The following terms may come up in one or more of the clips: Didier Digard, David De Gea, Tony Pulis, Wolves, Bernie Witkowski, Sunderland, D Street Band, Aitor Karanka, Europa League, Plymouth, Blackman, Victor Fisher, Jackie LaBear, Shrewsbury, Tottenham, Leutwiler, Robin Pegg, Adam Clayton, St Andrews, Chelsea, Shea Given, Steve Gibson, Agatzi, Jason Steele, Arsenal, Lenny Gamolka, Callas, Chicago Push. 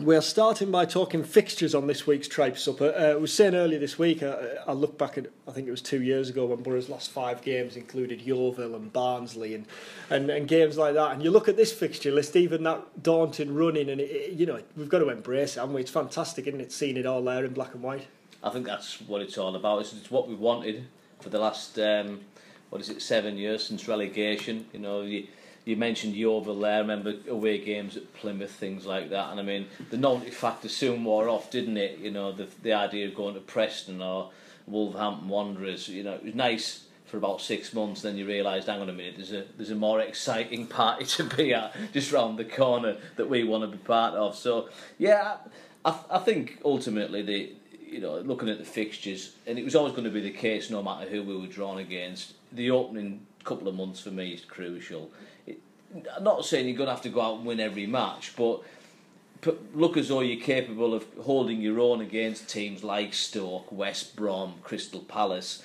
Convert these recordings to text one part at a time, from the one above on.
We're starting by talking fixtures on this week's Tribe Supper. I was saying earlier this week, I looked back at, I think it was 2 years ago, when Borough's last five games included Yeovil and Barnsley and games like that. And you look at this fixture list, even that daunting running, and we've got to embrace it, haven't we? It's fantastic, isn't it, seeing it all there in black and white? I think that's what it's all about. It's what we wanted for the last, 7 years since relegation. You mentioned Yeovil there, remember away games at Plymouth, things like that. And I mean, the novelty factor soon wore off, didn't it? The idea of going to Preston or Wolverhampton Wanderers, it was nice for about 6 months. Then you realised, hang on a minute, there's a more exciting party to be at just round the corner that we want to be part of. So, yeah, I think ultimately looking at the fixtures, and it was always going to be the case no matter who we were drawn against, the opening couple of months for me is crucial. I'm not saying you're going to have to go out and win every match, but look as though you're capable of holding your own against teams like Stoke, West Brom, Crystal Palace.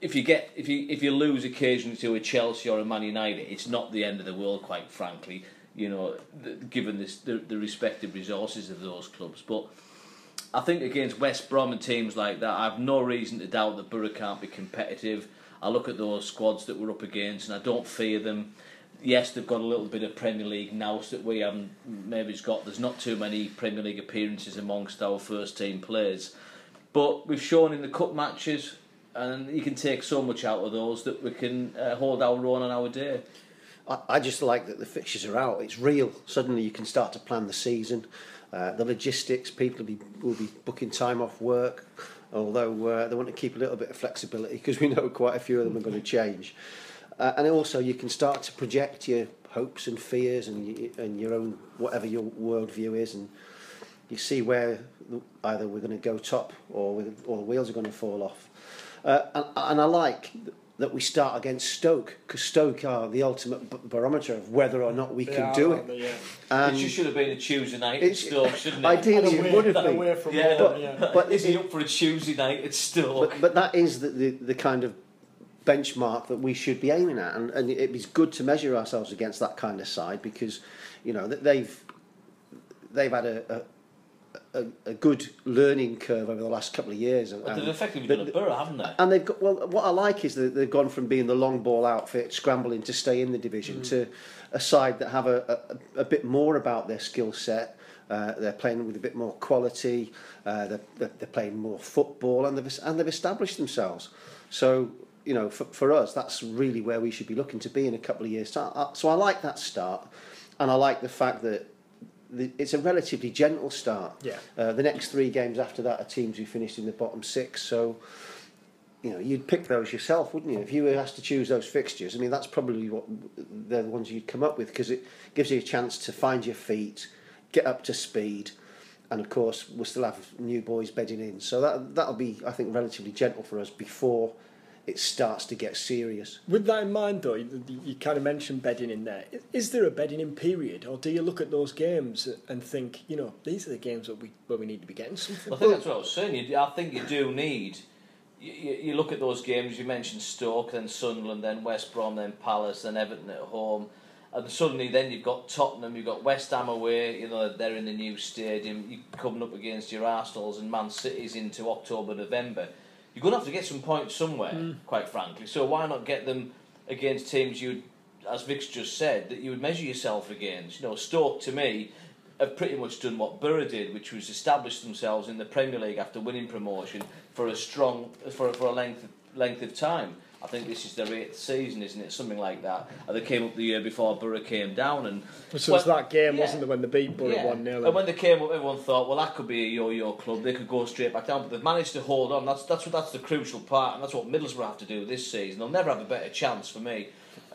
If you lose occasionally to a Chelsea or a Man United, it's not the end of the world, quite frankly. Given the respective resources of those clubs, but I think against West Brom and teams like that, I've no reason to doubt that Borough can't be competitive. I look at those squads that we're up against, and I don't fear them. Yes, they've got a little bit of Premier League nous that we haven't maybe got. There's not too many Premier League appearances amongst our first-team players. But we've shown in the cup matches, and you can take so much out of those, that we can hold our own on our day. I just like that the fixtures are out. It's real. Suddenly you can start to plan the season. The logistics, people will be booking time off work, although they want to keep a little bit of flexibility because we know quite a few of them are going to change. And also, you can start to project your hopes and fears and your own, whatever your worldview is, and you see where either we're going to go top or the wheels are going to fall off. And I like that we start against Stoke, because Stoke are the ultimate barometer of whether or not we can do it. Yeah. It just should have been a Tuesday night at Stoke, shouldn't it? Ideally, it would have been. But is he up for a Tuesday night at Stoke? But that is the kind of benchmark that we should be aiming at, and it is good to measure ourselves against that kind of side, because they've had a good learning curve over the last couple of years. But they've effectively done a Borough, haven't they? And they've got, well, what I like is that they've gone from being the long ball outfit scrambling to stay in the division to a side that have a bit more about their skill set. They're playing with a bit more quality. They're playing more football, and they've established themselves. So, for us, that's really where we should be looking to be in a couple of years' time. So I like that start, and I like the fact that it's a relatively gentle start. Yeah. The next three games after that are teams who finished in the bottom six, so you'd pick those yourself, wouldn't you? If you were asked to choose those fixtures, I mean, that's probably what they're the ones you'd come up with, because it gives you a chance to find your feet, get up to speed, and of course we'll still have new boys bedding in. So that'll be, I think, relatively gentle for us before it starts to get serious. With that in mind, though, you kind of mentioned bedding in there. Is there a bedding in period, or do you look at those games and think, these are the games where we need to be getting something? Well, I think that's what I was saying. I think you do need. You look at those games. You mentioned Stoke, then Sunderland, then West Brom, then Palace, then Everton at home, and suddenly then you've got Tottenham, you've got West Ham away. They're in the new stadium. You're coming up against your Arsenals and Man Cities into October, November. You're going to have to get some points somewhere, quite frankly. So why not get them against teams you, as Vic's just said, that you would measure yourself against? Stoke, to me, have pretty much done what Borough did, which was establish themselves in the Premier League after winning promotion for a length of time. I think this is their 8th season, isn't it? Something like that. And they came up the year before Borough came down. So it was that game, wasn't it, when they beat Borough 1-0? And when they came up, everyone thought, well, that could be a yo-yo club. They could go straight back down. But they've managed to hold on. That's the crucial part, and that's what Middlesbrough have to do this season. They'll never have a better chance, for me,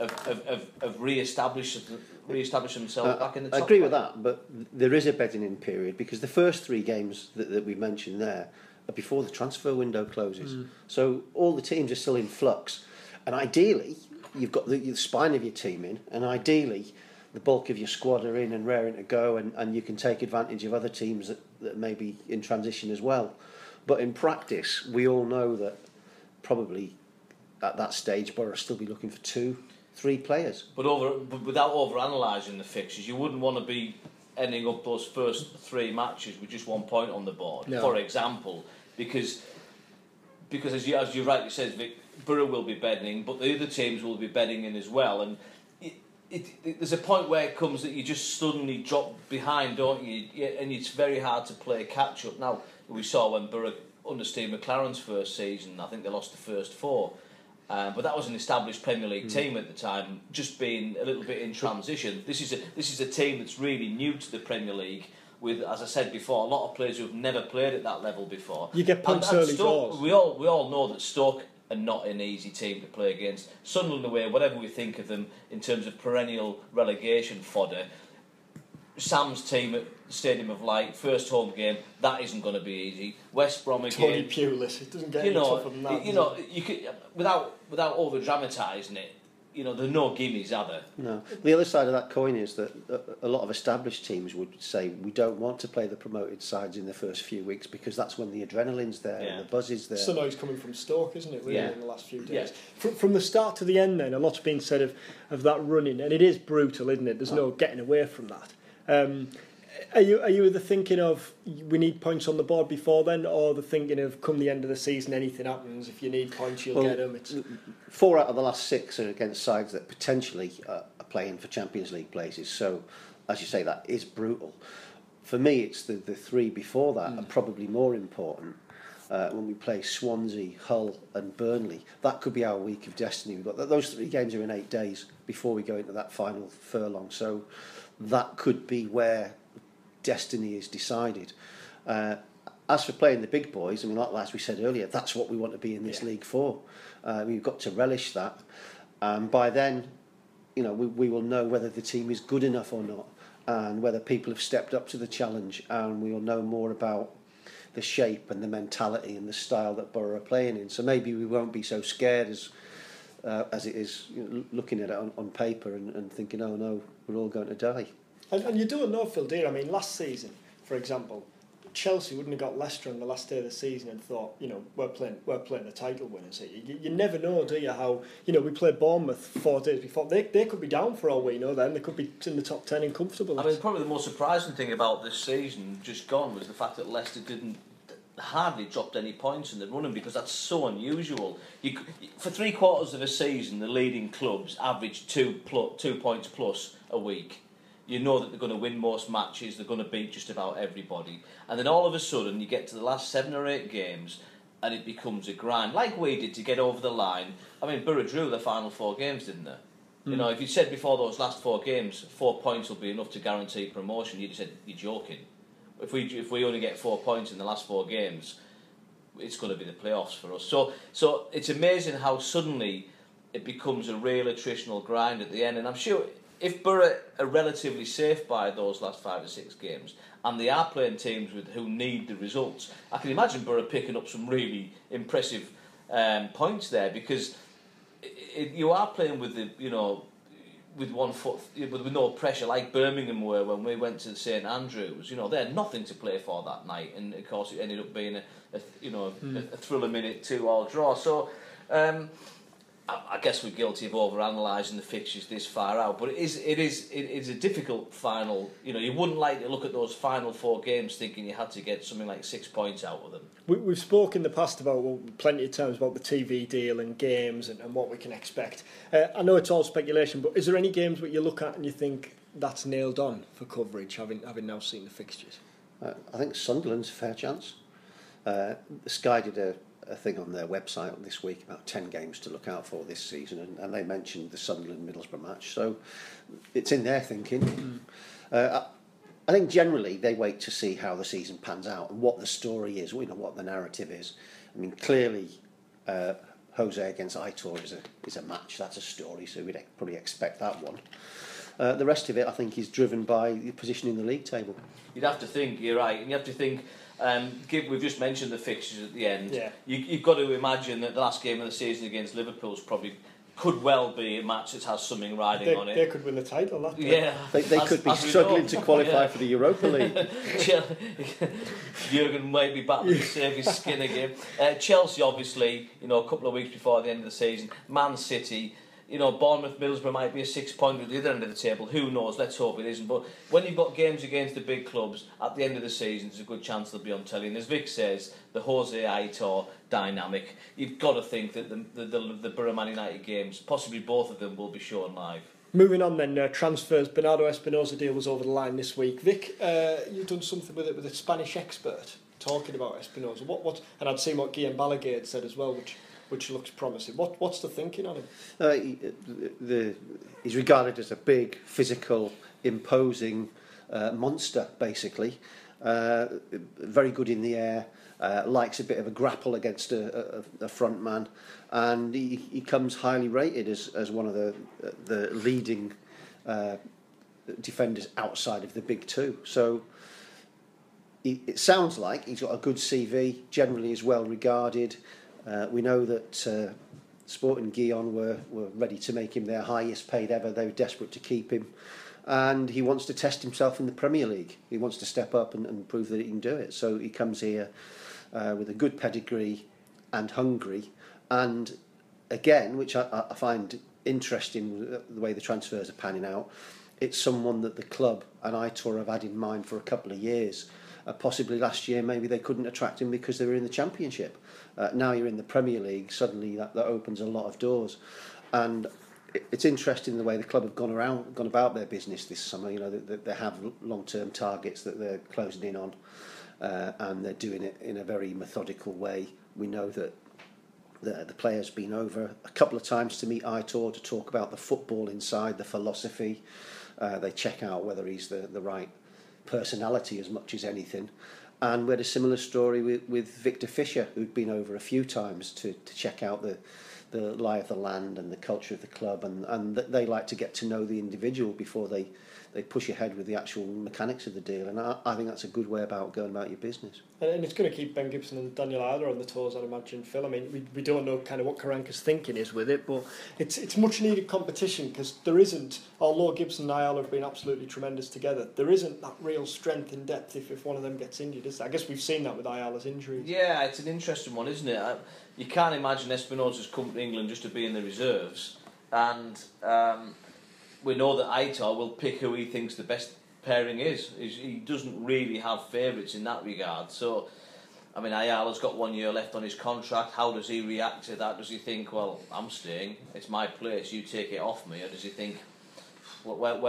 have re-established themselves back in the top. I agree with that, but there is a bedding-in period, because the first three games that we mentioned there are before the transfer window closes. Mm. So all the teams are still in flux. And ideally, you've got the spine of your team in, and ideally the bulk of your squad are in and raring to go, and you can take advantage of other teams that may be in transition as well. But in practice, we all know that probably at that stage Borough will still be looking for 2-3 players. But without overanalyzing the fixtures, you wouldn't want to be ending up those first three matches with just 1 point on the board, no. For example, because as you rightly said, Vic, Borough will be bedding, but the other teams will be bedding in as well, and there's a point where it comes that you just suddenly drop behind, don't you? And it's very hard to play catch up. Now, we saw when Borough under Steve McLaren's first season, I think they lost the first four, but that was an established Premier League team at the time, just being a little bit in transition. This is a team that's really new to the Premier League, with, as I said before, a lot of players who've never played at that level before. You get punched early doors. We all know that Stoke and not an easy team to play against. Sunderland away, whatever we think of them in terms of perennial relegation fodder, Sam's team at Stadium of Light, first home game, that isn't going to be easy. West Brom again. Tony Pulis, it doesn't get any tougher than that. You know, you could, without over dramatising it, you know, there are no gimmies, are there? No. The other side of that coin is that a lot of established teams would say we don't want to play the promoted sides in the first few weeks because that's when the adrenaline's there and the buzz is there. Some noise coming from Stoke, isn't it, really, in the last few days? Yeah. From the start to the end then, a lot's been said of that running, and it is brutal, isn't it? There's no getting away from that. Are you the thinking of we need points on the board before then, or the thinking of come the end of the season anything happens, if you need points you'll get them? It's 4 out of the last 6 are against sides that potentially are playing for Champions League places, so as you say, that is brutal. For me, it's the 3 before that are probably more important. When we play Swansea, Hull and Burnley, that could be our week of destiny. We've got those 3 games are in 8 days before we go into that final furlong, so that could be where destiny is decided. As for playing the big boys, I mean, like as we said earlier, that's what we want to be in this league for. We've got to relish that. By then, you know, we will know whether the team is good enough or not, and whether people have stepped up to the challenge, and we will know more about the shape and the mentality and the style that Borough are playing in. So maybe we won't be so scared as it is, you know, looking at it on paper and thinking, oh no, we're all going to die. And you don't know, Phil, do you? I mean, last season, for example, Chelsea wouldn't have got Leicester on the last day of the season and thought, you know, we're playing the title winners. You never know, do you, how, you know, we played Bournemouth 4 days before. They could be down for all we know then. They could be in the top 10 and comfortable. I mean, probably the most surprising thing about this season just gone was the fact that Leicester hardly dropped any points in the running, because that's so unusual. For 3 quarters of a season, the leading clubs average 2 points plus a week. You know that they're going to win most matches, they're going to beat just about everybody. And then all of a sudden, you get to the last 7 or 8 games and it becomes a grind, like we did to get over the line. I mean, Borough drew the final 4 games, didn't they? You know, if you'd said before those last 4 games, 4 points will be enough to guarantee promotion, you'd have said, you're joking. If we only get 4 points in the last 4 games, it's going to be the playoffs for us. So it's amazing how suddenly it becomes a real attritional grind at the end. And I'm sure if Borough are relatively safe by those last 5 or 6 games, and they are playing teams who need the results, I can imagine Borough picking up some really impressive points there, because you are playing with the, you know, with 1 foot, with no pressure, like Birmingham were when we went to St Andrews. You know, they had nothing to play for that night, and of course it ended up being a thriller minute 2-all draw. So I guess we're guilty of overanalyzing the fixtures this far out, but it is a difficult final. You know, you wouldn't like to look at those final 4 games thinking you had to get something like 6 points out of them. We've spoken in the past about plenty of times about the TV deal and games and what we can expect. I know it's all speculation, but is there any games that you look at and you think that's nailed on for coverage, having now seen the fixtures? I think Sunderland's a fair chance. Sky did a thing on their website this week about 10 games to look out for this season, and they mentioned the Sunderland-Middlesbrough match, so it's in their thinking. I think generally they wait to see how the season pans out and what the story is, you know, what the narrative is. I mean, clearly Jose against Aitor is a match, that's a story, so we'd probably expect that one. The rest of it, I think, is driven by the position in the league table. You'd have to think, you're right, and you have to think, we've just mentioned the fixtures at the end. Yeah. You've got to imagine that the last game of the season against Liverpool's probably could well be a match that has something riding on it. They could win the title, that they could be struggling to qualify for the Europa League. Jürgen might be battling to save his skin again. Chelsea, obviously, a couple of weeks before the end of the season. Man City, Bournemouth, Middlesbrough might be a 6-pointer at the other end of the table. Who knows? Let's hope it isn't. But when you've got games against the big clubs, at the end of the season, there's a good chance they'll be on telly. And as Vic says, the Jose Aitor dynamic, you've got to think that the Borough Man United games, possibly both of them, will be shown live. Moving on then, transfers. Bernardo Espinosa deal was over the line this week. Vic, you've done something with it with a Spanish expert talking about Espinosa. And I'd seen what Guillaume Balaguer had said as well, which looks promising. What's the thinking on him? He's regarded as a big, physical, imposing monster, basically. Very good in the air, likes a bit of a grapple against a front man, and he comes highly rated as one of the leading defenders outside of the big two. So it sounds like he's got a good CV, generally is well regarded. We know that Sporting Gijon were ready to make him their highest paid ever. They were desperate to keep him. And he wants to test himself in the Premier League. He wants to step up and prove that he can do it. So he comes here with a good pedigree and hungry. And again, which I find interesting, the way the transfers are panning out, it's someone that the club and Aitor have had in mind for a couple of years. Possibly last year maybe they couldn't attract him because they were in the Championship. Now you're in the Premier League, suddenly that opens a lot of doors. And it's interesting the way the club have gone about their business this summer. They have long-term targets that they're closing in on, and they're doing it in a very methodical way. We know that the player's been over a couple of times to meet Aitor to talk about the football inside, the philosophy. They check out whether he's the right personality as much as anything. And we had a similar story with Victor Fisher, who'd been over a few times to check out the lie of the land and the culture of the club, and they like to get to know the individual before they push ahead with the actual mechanics of the deal. And I think that's a good way about going about your business. And it's going to keep Ben Gibson and Daniel Ayala on the toes, I'd imagine, Phil. I mean, we don't know kind of what Karanka's thinking is with it, but it's much needed competition, because there isn't, although Gibson and Ayala have been absolutely tremendous together, there isn't that real strength in depth if one of them gets injured, is there? I guess we've seen that with Ayala's injuries. Yeah, it's an interesting one, isn't it? You can't imagine Espinosa's come to England just to be in the reserves, and we know that Aitor will pick who he thinks the best pairing is. He doesn't really have favourites in that regard. So, I mean, Ayala's got 1 year left on his contract. How does he react to that? Does he think, well, I'm staying, it's my place, you take it off me? Or does he think, well,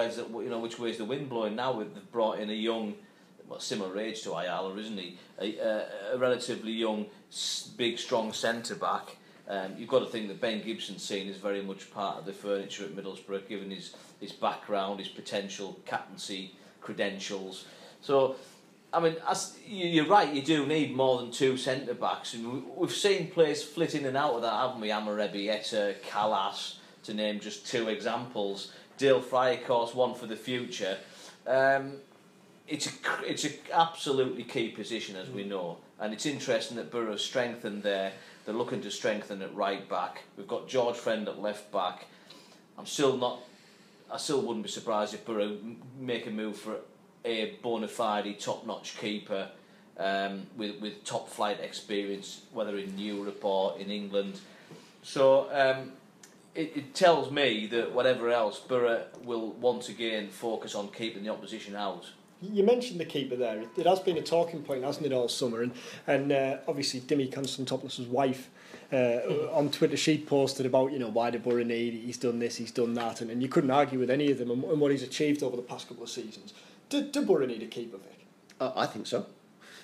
which way's the wind blowing now? They've brought in a young, similar age to Ayala, isn't he? A relatively young, big, strong centre-back. You've got to think that Ben Gibson's seen is very much part of the furniture at Middlesbrough, given his background, his potential captaincy credentials. So, I mean, you're right, you do need more than two centre-backs. And we've seen players flit in and out of that, haven't we? Amarebi, Etter, Callas, to name just two examples. Dale Fry, of course, one for the future. It's an absolutely key position, as we know. And it's interesting that Borough strengthened there. They're looking to strengthen at right back. We've got George Friend at left back. I still wouldn't be surprised if Borough make a move for a bona fide top-notch keeper with top-flight experience, whether in Europe or in England. So it tells me that whatever else, Borough will once again focus on keeping the opposition out. You mentioned the keeper there. It has been a talking point, hasn't it, all summer? And obviously, Dimi Konstantopoulos' wife on Twitter, she posted about, why the Borough need, he's done this, he's done that, and you couldn't argue with any of them and what he's achieved over the past couple of seasons. Do Borough need a keeper, Vic? I think so.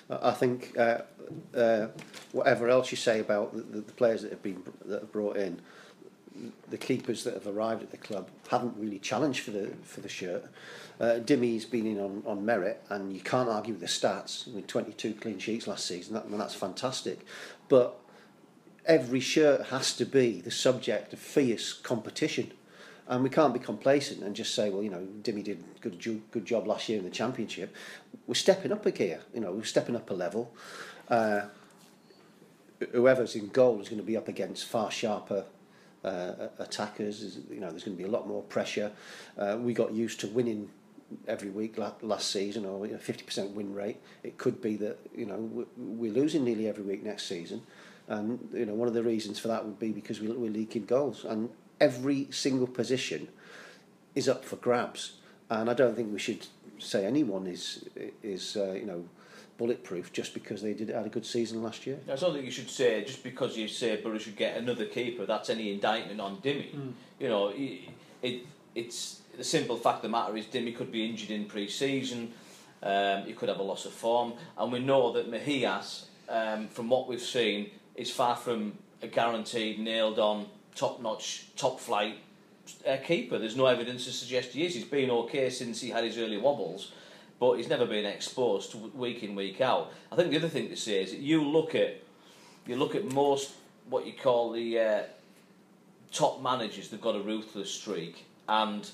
I think whatever else you say about the players that have brought in, the keepers that have arrived at the club haven't really challenged for the shirt. Dimi's been in on merit, and you can't argue with the stats. 22 clean sheets last season, that's fantastic. But every shirt has to be the subject of fierce competition. And we can't be complacent and just say, well, you know, Dimi did a good job last year in the Championship. We're stepping up a gear, you know, we're stepping up a level. Whoever's in goal is going to be up against far sharper attackers. You know, there's going to be a lot more pressure. We got used to winning every week last season, or 50% win rate. It could be that, you know, we're losing nearly every week next season. And, you know, one of the reasons for that would be because we're leaking goals. And every single position is up for grabs, and I don't think we should say anyone is you know, bulletproof just because they had a good season last year. I don't think you should say, just because you say Borough should get another keeper, that's any indictment on Dimi. You know, it's the simple fact of the matter is Dimi could be injured in pre-season. He could have a loss of form, and we know that Mejías, from what we've seen, is far from a guaranteed, nailed on, top-notch, top-flight keeper. There's no evidence to suggest he is. He's been okay since he had his early wobbles, but he's never been exposed week in, week out. I think the other thing to say is that you look at most what you call the top managers. They've got a ruthless streak, and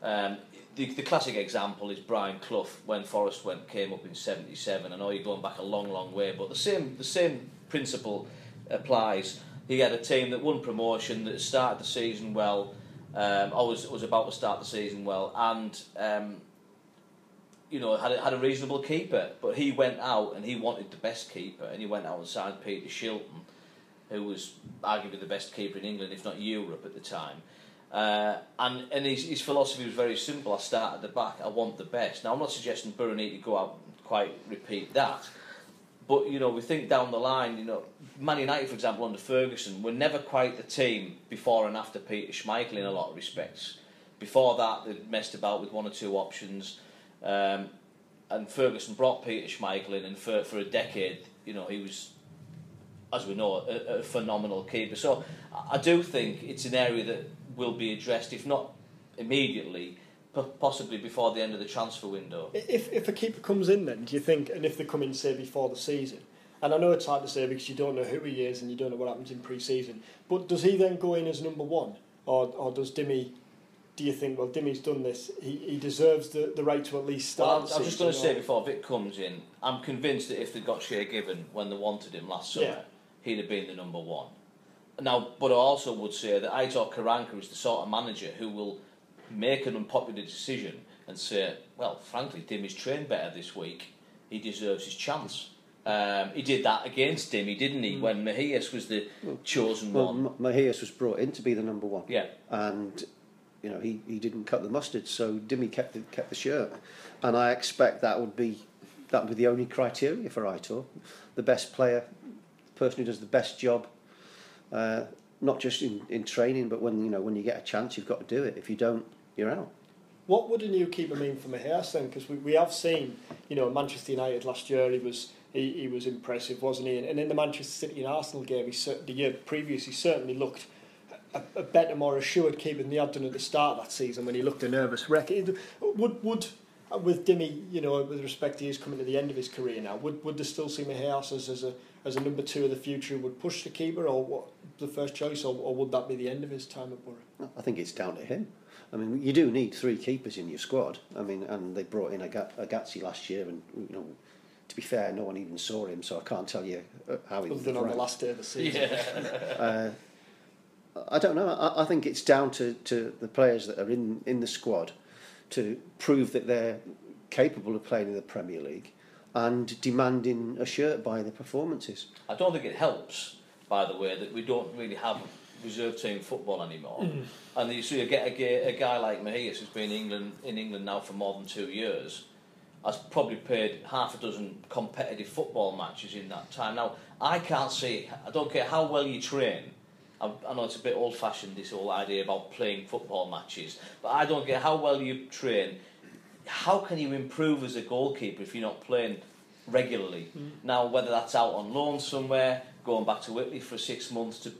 the classic example is Brian Clough when Forest came up in '77. I know you're going back a long, long way, but the same principle applies. He had a team that won promotion, that started the season well, was about to start the season well, and you know, had a reasonable keeper. But he went out and he wanted the best keeper, and he went out and signed Peter Shilton, who was arguably the best keeper in England, if not Europe, at the time. And his philosophy was very simple: I start at the back, I want the best. Now, I'm not suggesting Borough need to go out and quite repeat that. But, you know, we think down the line, you know, Man United, for example, under Ferguson, were never quite the team before and after Peter Schmeichel in a lot of respects. Before that, they messed about with one or two options. And Ferguson brought Peter Schmeichel in, and for a decade, you know, he was, as we know, a phenomenal keeper. So I do think it's an area that will be addressed, if not immediately, possibly before the end of the transfer window. If a keeper comes in, then do you think, and if they come in, say, before the season, and I know it's hard to say because you don't know who he is and you don't know what happens in pre-season, but does he then go in as number one, or does Dimi? Do you think, well, Dimi's done this, he deserves the right to at least start? Well, I was just going to say, before Vic comes in, I'm convinced that if they got Shea Given when they wanted him last summer, he'd have been the number one. Now, but I also would say that Aitor Karanka is the sort of manager who will make an unpopular decision and say, well, frankly, Dimi's trained better this week, he deserves his chance. He did that against Dimi, didn't he, when Mejías was the chosen one. Mejías was brought in to be the number one, and you know, he didn't cut the mustard, so Dimi kept the shirt, and I expect that would be the only criteria for Aitor: the best player, the person who does the best job, not just in training, but when you get a chance, you've got to do it. If you don't, you're out. What would a new keeper mean for Mejías then? Because we have seen, you know, Manchester United last year, he was impressive, wasn't he? And in the Manchester City and Arsenal game, the year previous, he certainly looked a better, more assured keeper than he had done at the start of that season, when he looked a nervous wreck. Would with Dimi, you know, with respect to his coming to the end of his career now, would they still see Mejías as a number two of the future who would push the keeper, or what, the first choice, or would that be the end of his time at Borough? I think it's down to him. I mean, you do need three keepers in your squad. I mean, and they brought in Agatzi last year, and, you know, to be fair, no one even saw him, so I can't tell you how he was. Other than on the last day of the season. I don't know. I think it's down to the players that are in the squad to prove that they're capable of playing in the Premier League and demanding a shirt by the performances. I don't think it helps, by the way, that we don't really have reserve team football anymore. And you see, you get a guy like Mejías, who's been in England now for more than 2 years, has probably played half a dozen competitive football matches in that time. Now, I can't see, I don't care how well you train, I know it's a bit old-fashioned, this whole idea about playing football matches, but I don't care how well you train, how can you improve as a goalkeeper if you're not playing regularly? Now, whether that's out on loan somewhere, going back to Italy for 6 months, to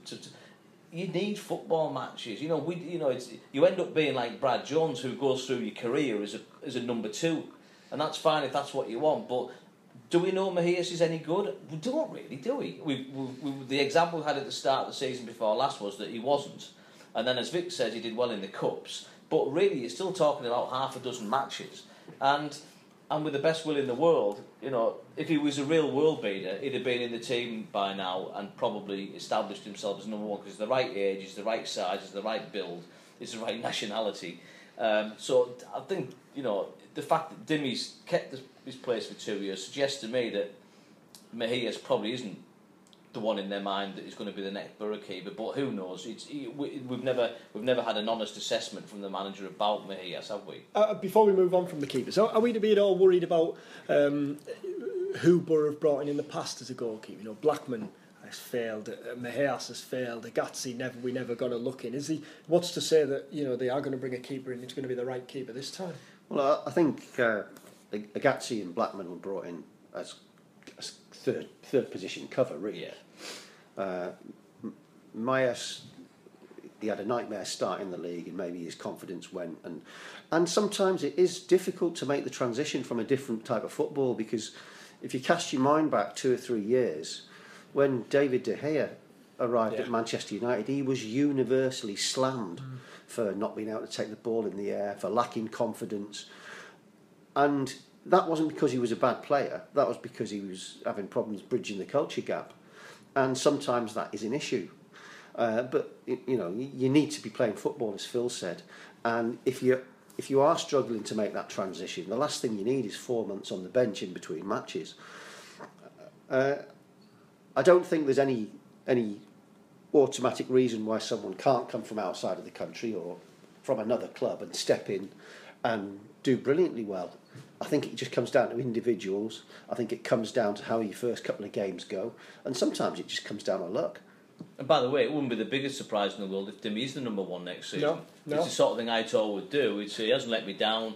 you need football matches. You know, you end up being like Brad Jones, who goes through your career as a number two, and that's fine if that's what you want, but Do we know Mejías is any good? We don't really, do we? The example we had at the start of the season before last was that he wasn't. And then, as Vic says, he did well in the Cups. But really, you're still talking about half a dozen matches. And with the best will in the world, you know, if he was a real world beater, he'd have been in the team by now and probably established himself as number one, because he's the right age, he's the right size, he's the right build, he's the right nationality. So I think, you know, the fact that Dimi's kept his place for 2 years suggests to me that Mejías probably isn't the one in their mind that is going to be the next Borough keeper. But who knows? We've never had an honest assessment from the manager about Mejías, have we? Before we move on from the keepers, are we to be at all worried about who Borough have brought in the past as a goalkeeper? You know, Blackman has failed, Mejías has failed, Agatzi we never got a look in. Is he? What's to say that, you know, they are going to bring a keeper in? It's going to be the right keeper this time. Well, I think Agatzi and Blackman were brought in as third position cover, really. Yeah. Mejías, he had a nightmare start in the league, and maybe his confidence went. And sometimes it is difficult to make the transition from a different type of football, because if you cast your mind back 2 or 3 years, when David De Gea arrived at Manchester United, he was universally slammed for not being able to take the ball in the air, for lacking confidence. And that wasn't because he was a bad player. That was because he was having problems bridging the culture gap. And sometimes that is an issue. But, you know, you need to be playing football, as Phil said. And if you are struggling to make that transition, the last thing you need is 4 months on the bench in between matches. I don't think there's any automatic reason why someone can't come from outside of the country or from another club and step in and do brilliantly well. I think it just comes down to individuals. I think it comes down to how your first couple of games go. And sometimes it just comes down to luck. And by the way, it wouldn't be the biggest surprise in the world if Dimi is the number one next season. No. It's the sort of thing Aitor would do. He'd say, he hasn't let me down.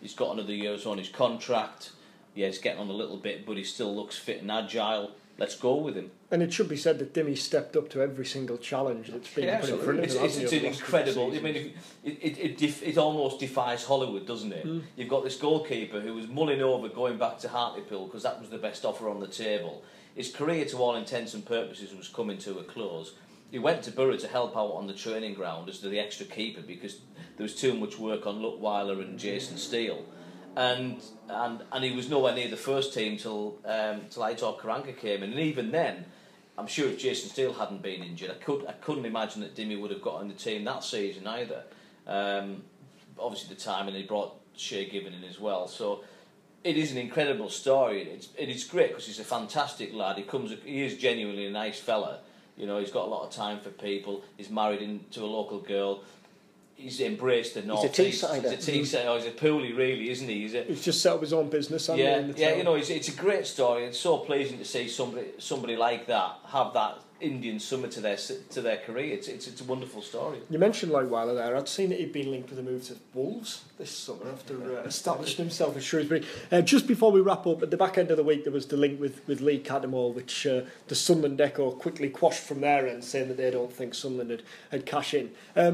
He's got another year on his contract. Yeah, he's getting on a little bit, but he still looks fit and agile. Let's go with him. And it should be said that Dimi stepped up to every single challenge that's been put in front of him. It's an incredible... I mean, it almost defies Hollywood, doesn't it? Mm. You've got this goalkeeper who was mulling over going back to Hartlepool because that was the best offer on the table. His career, to all intents and purposes, was coming to a close. He went to Borough to help out on the training ground as the extra keeper because there was too much work on Leutwiler and Jason Steele. And he was nowhere near the first team till Aitor Karanka came in, and even then, I'm sure if Jason Steele hadn't been injured, I couldn't imagine that Dimi would have got in the team that season either. Obviously, the timing, he brought Shea Given in as well, so it is an incredible story. It's great because he's a fantastic lad. He is genuinely a nice fella. You know, he's got a lot of time for people. He's married to a local girl. He's embraced the North. He's a Teessider. He's a Poolie, really, isn't he? He's just set up his own business. You know, it's a great story. It's so pleasing to see somebody like that have that Indian summer to their career. It's a wonderful story. You mentioned Leutwiler there. I'd seen that he'd been linked with a move to Wolves this summer after establishing himself in Shrewsbury. Just before we wrap up, at the back end of the week there was the link with Lee Cattermole, which the Sunderland Echo quickly quashed from their end, saying that they don't think Sunderland had cash in. A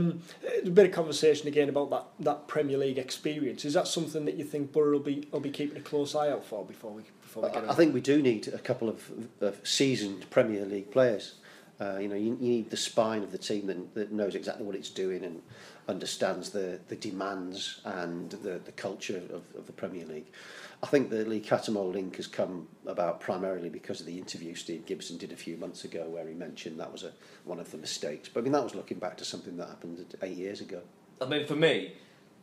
bit of conversation again about that Premier League experience. Is that something that you think Borough will be keeping a close eye out for before we get on? I think we do need a couple of seasoned Premier League players. You know, you need the spine of the team that knows exactly what it's doing and understands the demands and the culture of the Premier League. I think the Lee Cattermole link has come about primarily because of the interview Steve Gibson did a few months ago, where he mentioned that was one of the mistakes. But I mean, that was looking back to something that happened 8 years ago. I mean, for me,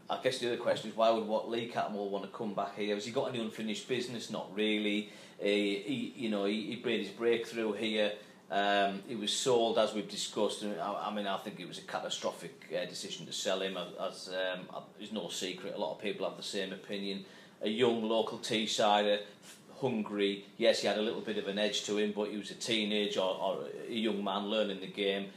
I guess the other question is, why would Lee Cattermole want to come back here? Has he got any unfinished business? Not really. He made his breakthrough here. It was sold, as we've discussed. I mean, I think it was a catastrophic decision to sell him. As it's no secret, a lot of people have the same opinion. A young local Teessider, hungry. Yes, he had a little bit of an edge to him, but he was a teenager or a young man learning the game.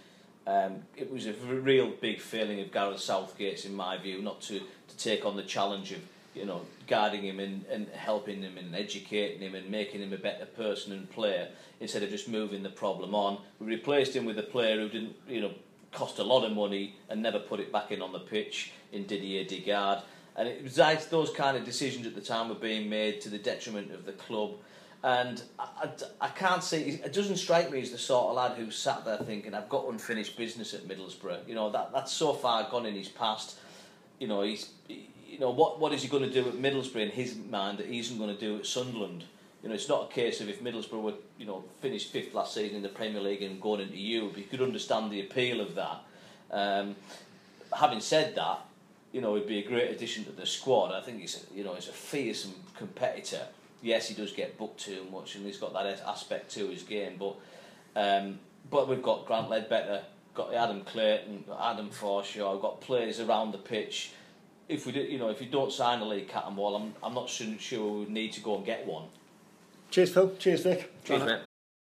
It was a real big failing of Gareth Southgate's, in my view, not to take on the challenge of, you know, guarding him and helping him and educating him and making him a better person and player, instead of just moving the problem on. We replaced him with a player who didn't, you know, cost a lot of money and never put it back in on the pitch in Didier Digard. And it was those kind of decisions at the time were being made to the detriment of the club. And I can't see, it doesn't strike me as the sort of lad who's sat there thinking, I've got unfinished business at Middlesbrough. You know, that's so far gone in his past. You know, what is he going to do at Middlesbrough in his mind that he isn't going to do at Sunderland? You know, it's not a case of if Middlesbrough were, you know, finished fifth last season in the Premier League and going into Europe, you could understand the appeal of that. Having said that, you know, he'd be a great addition to the squad. I think he's a fearsome competitor. Yes, he does get booked too much, and he's got that aspect to his game. But we've got Grant Ledbetter, got Adam Clayton, got Adam Forshaw, we've got players around the pitch. If we do, you know, if you don't sign a Lee Cattermole, I'm not sure we would need to go and get one. Cheers, Phil. Cheers, Vic. Cheers, mate.